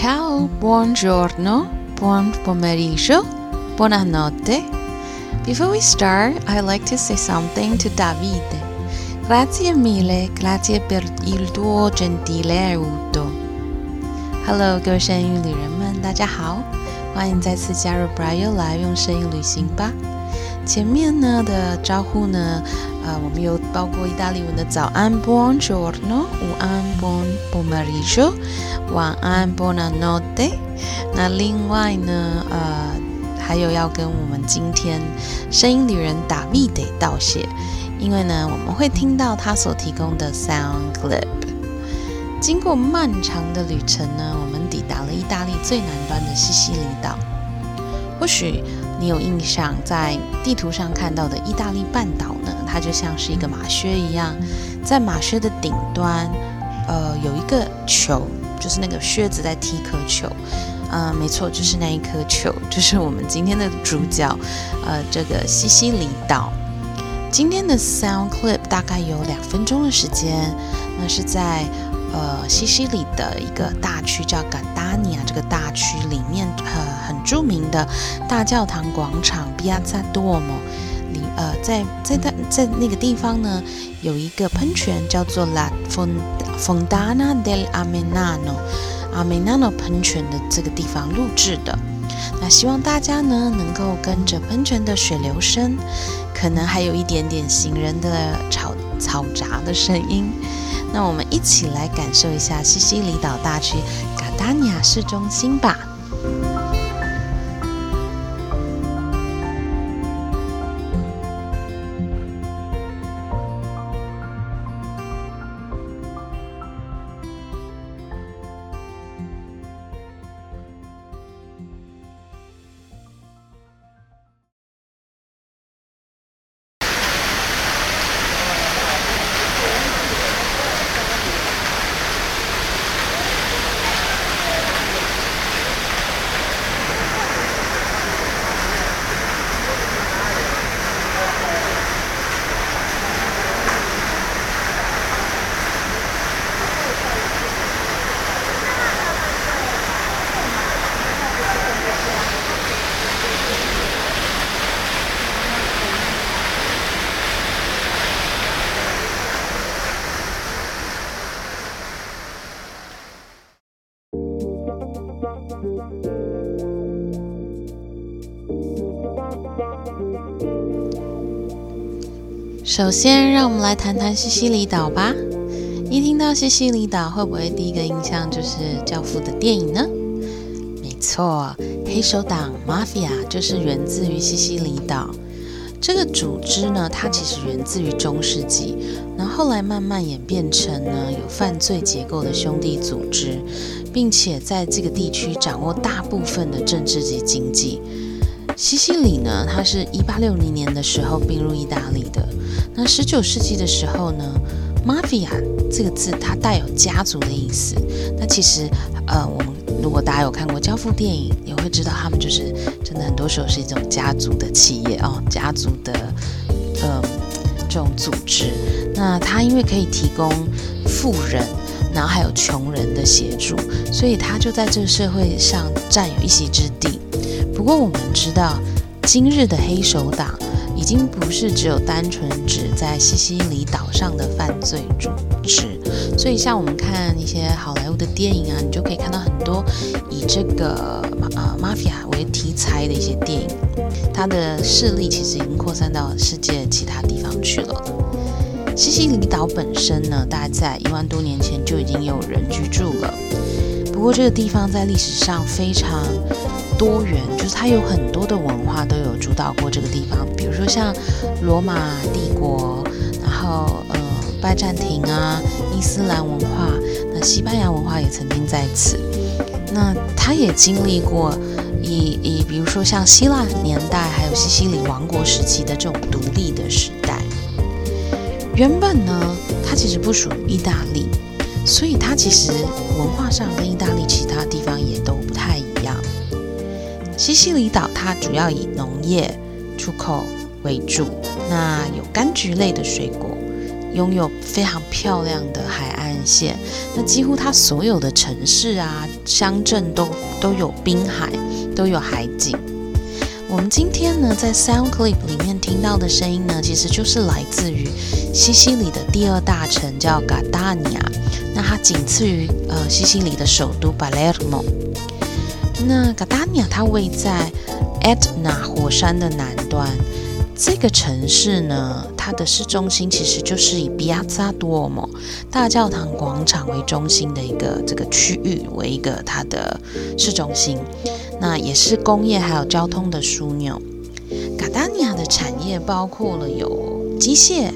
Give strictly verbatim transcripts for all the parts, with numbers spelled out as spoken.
Ciao, buongiorno, buon pomeriggio, buonanotte. Before we start, I'd like to say something to Davide. Grazie mille, grazie per il tuo gentile aiuto. Hello， 各位声音旅人们，大家好，欢迎再次加入 Braille 来用声音旅行吧。前面呢的招呼呢，呃，我们有包括意大利文的早安 Buongiorno， 午安 Buon pomeriggio， 晚安 Buonanotte。那另外呢，呃，还有要跟我们今天声音旅人 Davide 道谢，因为呢，我们会听到他所提供的 sound clip。经过漫长的旅程呢，我们抵达了意大利最南端的西西里岛。或许你有印象，在地图上看到的意大利半岛呢，它就像是一个马靴一样，在马靴的顶端，呃，有一个球，就是那个靴子在踢颗球，呃，没错，就是那一颗球，就是我们今天的主角，呃，这个西西里岛。今天的 sound clip 大概有两分钟的时间，那是在呃西西里的一个大区叫 Catania， 这个大区里面呃很著名的大教堂广场 Piazza Duomo 里呃在在在在那个地方呢有一个喷泉叫做 La Fontana del Amenano Amenano 喷泉的这个地方录制的。那希望大家呢能够跟着喷泉的水流声，可能还有一点点行人的吵吵杂的声音。那我们一起来感受一下西西里岛大区卡塔尼亚市中心吧。首先让我们来谈谈西西里岛吧。一听到西西里岛，会不会第一个印象就是教父的电影呢？没错，黑手党 Mafia 就是源自于西西里岛。这个组织呢，它其实源自于中世纪，然后后来慢慢演变成呢有犯罪结构的兄弟组织，并且在这个地区掌握大部分的政治及经济。西西里呢，它是一八六零年的时候并入意大利的。那十九世纪的时候呢 ，mafia 这个字它带有家族的意思。那其实，呃，我们如果大家有看过《教父》电影，也会知道他们就是真的很多时候是一种家族的企业哦，家族的呃这种组织。那它因为可以提供富人，然后还有穷人的协助，所以它就在这个社会上占有一席之地。不过我们知道，今日的黑手党已经不是只有单纯指在西西里岛上的犯罪组织，所以像我们看一些好莱坞的电影啊，你就可以看到很多以这个呃 mafia 为题材的一些电影，它的势力其实已经扩散到世界其他地方去了。西西里岛本身呢，大概在一万多年前就已经有人居住了。不过这个地方在历史上非常多元，就是它有很多的文化都有主导过这个地方，比如说像罗马帝国，然后呃拜占庭啊，伊斯兰文化，那西班牙文化也曾经在此。那它也经历过以以比如说像希腊年代，还有西西里王国时期的这种独立的时代。原本呢，它其实不属于意大利，所以它其实文化上跟意大利其他地方也都不太一样。西西里岛它主要以农业出口为主，那有柑橘类的水果，拥有非常漂亮的海岸线，那几乎它所有的城市啊、乡镇都都有滨海，都有海景。我们今天呢，在 Sound Clip 里面听到的声音呢，其实就是来自于西西里的第二大城叫 Catania， 那它仅次于呃西西里的首都 Palermo。那 Catania 它位在 Etna 火山的南端。这个城市呢，它的市中心其实就是以 Piazza Duomo 大教堂广场为中心的一个这个区域为一个它的市中心，那也是工业还有交通的枢纽。卡达尼亚的产业包括了有机械、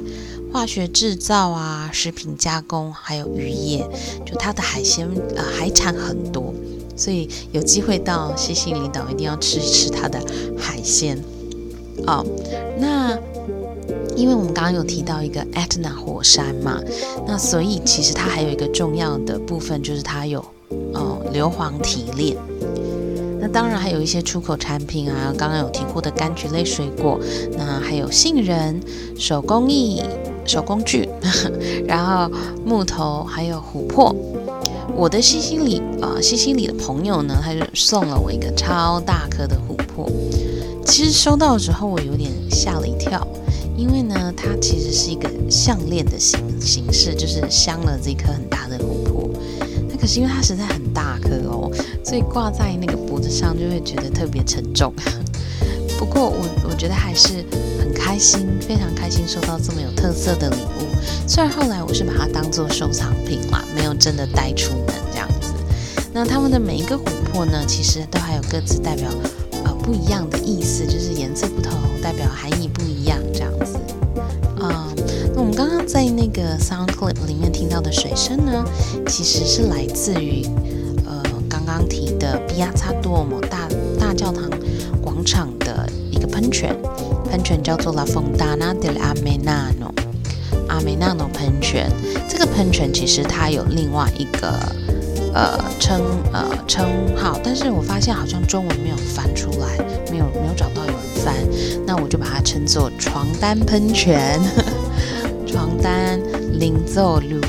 化学制造啊、食品加工，还有渔业，就它的海鲜、呃、海产很多，所以有机会到西西里岛一定要吃吃它的海鲜。哦，那因为我们刚刚有提到一个 Etna 火山嘛，那所以其实它还有一个重要的部分，就是它有哦硫磺提炼。那当然还有一些出口产品啊，刚刚有提过的柑橘类水果，那还有杏仁、手工艺、手工具，然后木头，还有琥珀。我的西西里啊、呃，西西里的朋友呢，他就送了我一个超大颗的琥珀。其实收到的时候我有点吓了一跳，因为呢它其实是一个项链的 形, 形式，就是镶了这颗很大的琥珀。那可是因为它实在很大颗哦，所以挂在那个脖子上就会觉得特别沉重。不过我我觉得还是很开心，非常开心收到这么有特色的礼物。虽然后来我是把它当做收藏品啦，没有真的带出门这样子。那他们的每一个琥珀呢，其实都还有各自代表不一样的意思，就是颜色不同代表含义不一样这样子。嗯，那我们刚刚在那个 sound clip 里面听到的水声呢，其实是来自于呃刚刚提的 Piazza Duomo 大大教堂广场的一个喷泉，喷泉叫做 La Fontana del Amenano Amenano 喷泉。这个喷泉其实它有另外一个呃称呃称号，但是我发现好像中文没有翻出来，没有没有找到有人翻，那我就把它称作床单喷泉，床单林奏路。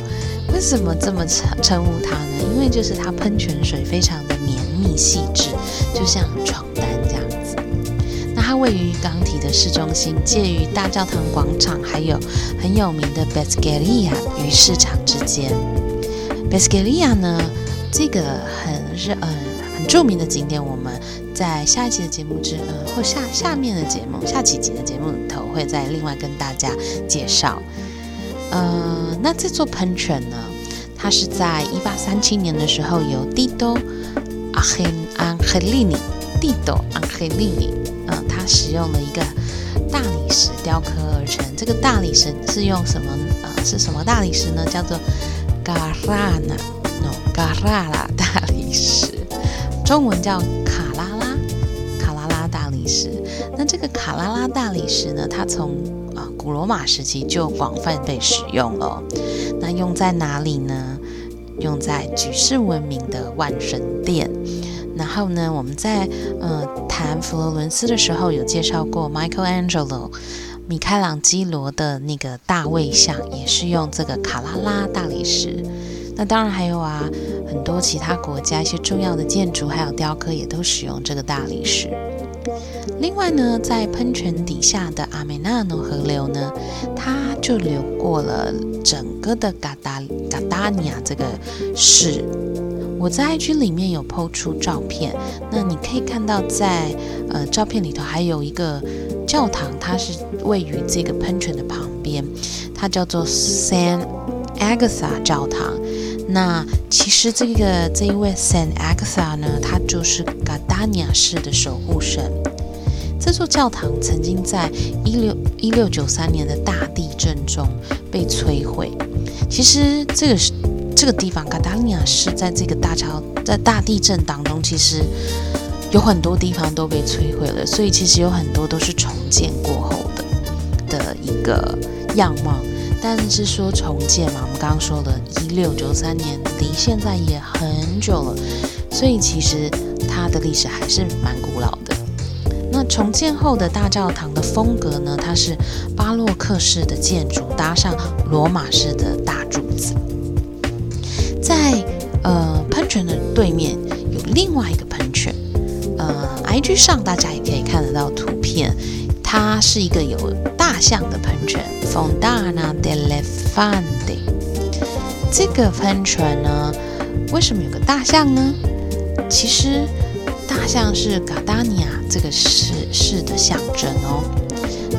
为什么这么称呼它呢？因为就是它喷泉水非常的绵密细致，就像床单这样子。那它位于港体的市中心，介于大教堂广场还有很有名的 Pescheria 鱼市场之间。Pescheria 呢？这个很是嗯、呃、很著名的景点，我们在下一期的节目之嗯、呃、或下下面的节目下几集的节目里头会再另外跟大家介绍。呃，那这座喷泉呢，它是在一八三七年的时候由 Tito Angelini Tito Angelini 嗯，他使用了一个大理石雕刻而成。这个大理石是用什么呃是什么大理石呢？叫做 Carrara。Carrara 大理石，中文叫卡拉拉，卡拉拉大理石。那这个卡拉拉大理石呢，它从、呃、古罗马时期就广泛被使用了。那用在哪里呢？用在举世闻名的万神殿。然后呢，我们在呃谈佛罗伦斯的时候有介绍过 Michael Angelo 米开朗基罗的那个大卫像，也是用这个卡拉拉大理石。那当然还有啊，很多其他国家一些重要的建筑还有雕刻也都使用这个大理石。另外呢，在喷泉底下的阿梅纳诺河流呢，它就流过了整个的嘎达嘎达尼亚这个市。我在 I G 里面有 po 出照片，那你可以看到在呃照片里头还有一个教堂，它是位于这个喷泉的旁边，它叫做 San Agatha 教堂。那其实这个这一位 San Agatha 呢，他就是卡达尼亚市的守护神。这座教堂曾经在一六九三年的大地震中被摧毁。其实这个这个地方卡达尼亚市在这个大潮在大地震当中，其实有很多地方都被摧毁了，所以其实有很多都是重建过后的的一个样貌。但是说重建嘛，我们刚刚说了一六九三年离现在也很久了，所以其实它的历史还是蛮古老的。那重建后的大教堂的风格呢，它是巴洛克式的建筑，搭上罗马式的大柱子。在呃喷泉的对面有另外一个喷泉，呃 I G 上大家也可以看得到图片，它是一个有大象的喷泉 Fontana dell'Elefante。 这个喷泉呢，为什么有个大象呢？其实大象是 Catania 这个 市, 市的象征哦，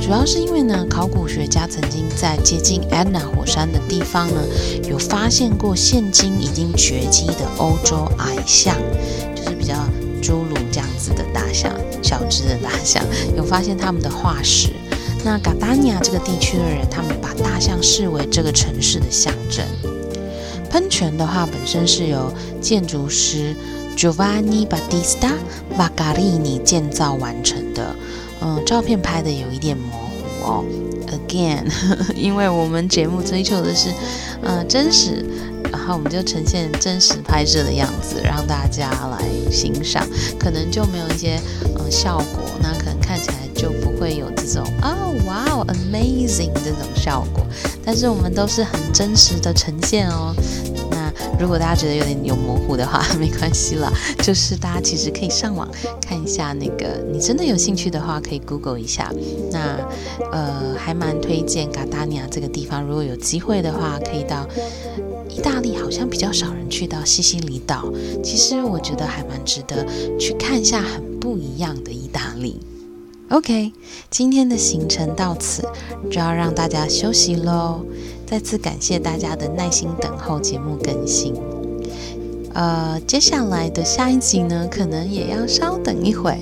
主要是因为呢，考古学家曾经在接近 Etna 火山的地方呢，有发现过现今已经绝迹的欧洲矮象，就是比较侏儒这样子的大象，小只的大象，有发现他们的化石。那 Catania 这个地区的人，他们把大象视为这个城市的象征。喷泉的话，本身是由建筑师Giovanni Battista Vaccarini 建造完成的，嗯，照片拍的有一点模糊哦 again 因为我们节目追求的是呃真实，然后我们就呈现真实拍摄的样子让大家来欣赏，可能就没有一些呃效果，那可能看起来就不会有这种哦哇哦 amazing 这种效果，但是我们都是很真实的呈现哦。如果大家觉得有点有模糊的话，没关系啦，就是大家其实可以上网看一下，那个你真的有兴趣的话可以 Google 一下。那呃还蛮推荐 Catania 这个地方，如果有机会的话可以到意大利，好像比较少人去到西西里岛，其实我觉得还蛮值得去看一下，很不一样的意大利。 OK， 今天的行程到此就要让大家休息咯，再次感谢大家的耐心等候节目更新。呃，接下来的下一集呢，可能也要稍等一会，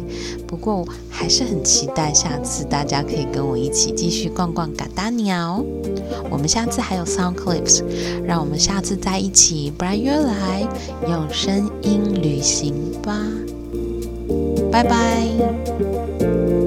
不过还是很期待下次大家可以跟我一起继续逛逛卡达尼亚哦。我们下次还有 Sound Clips， 让我们下次再一起 Braille 来用声音旅行吧，拜拜。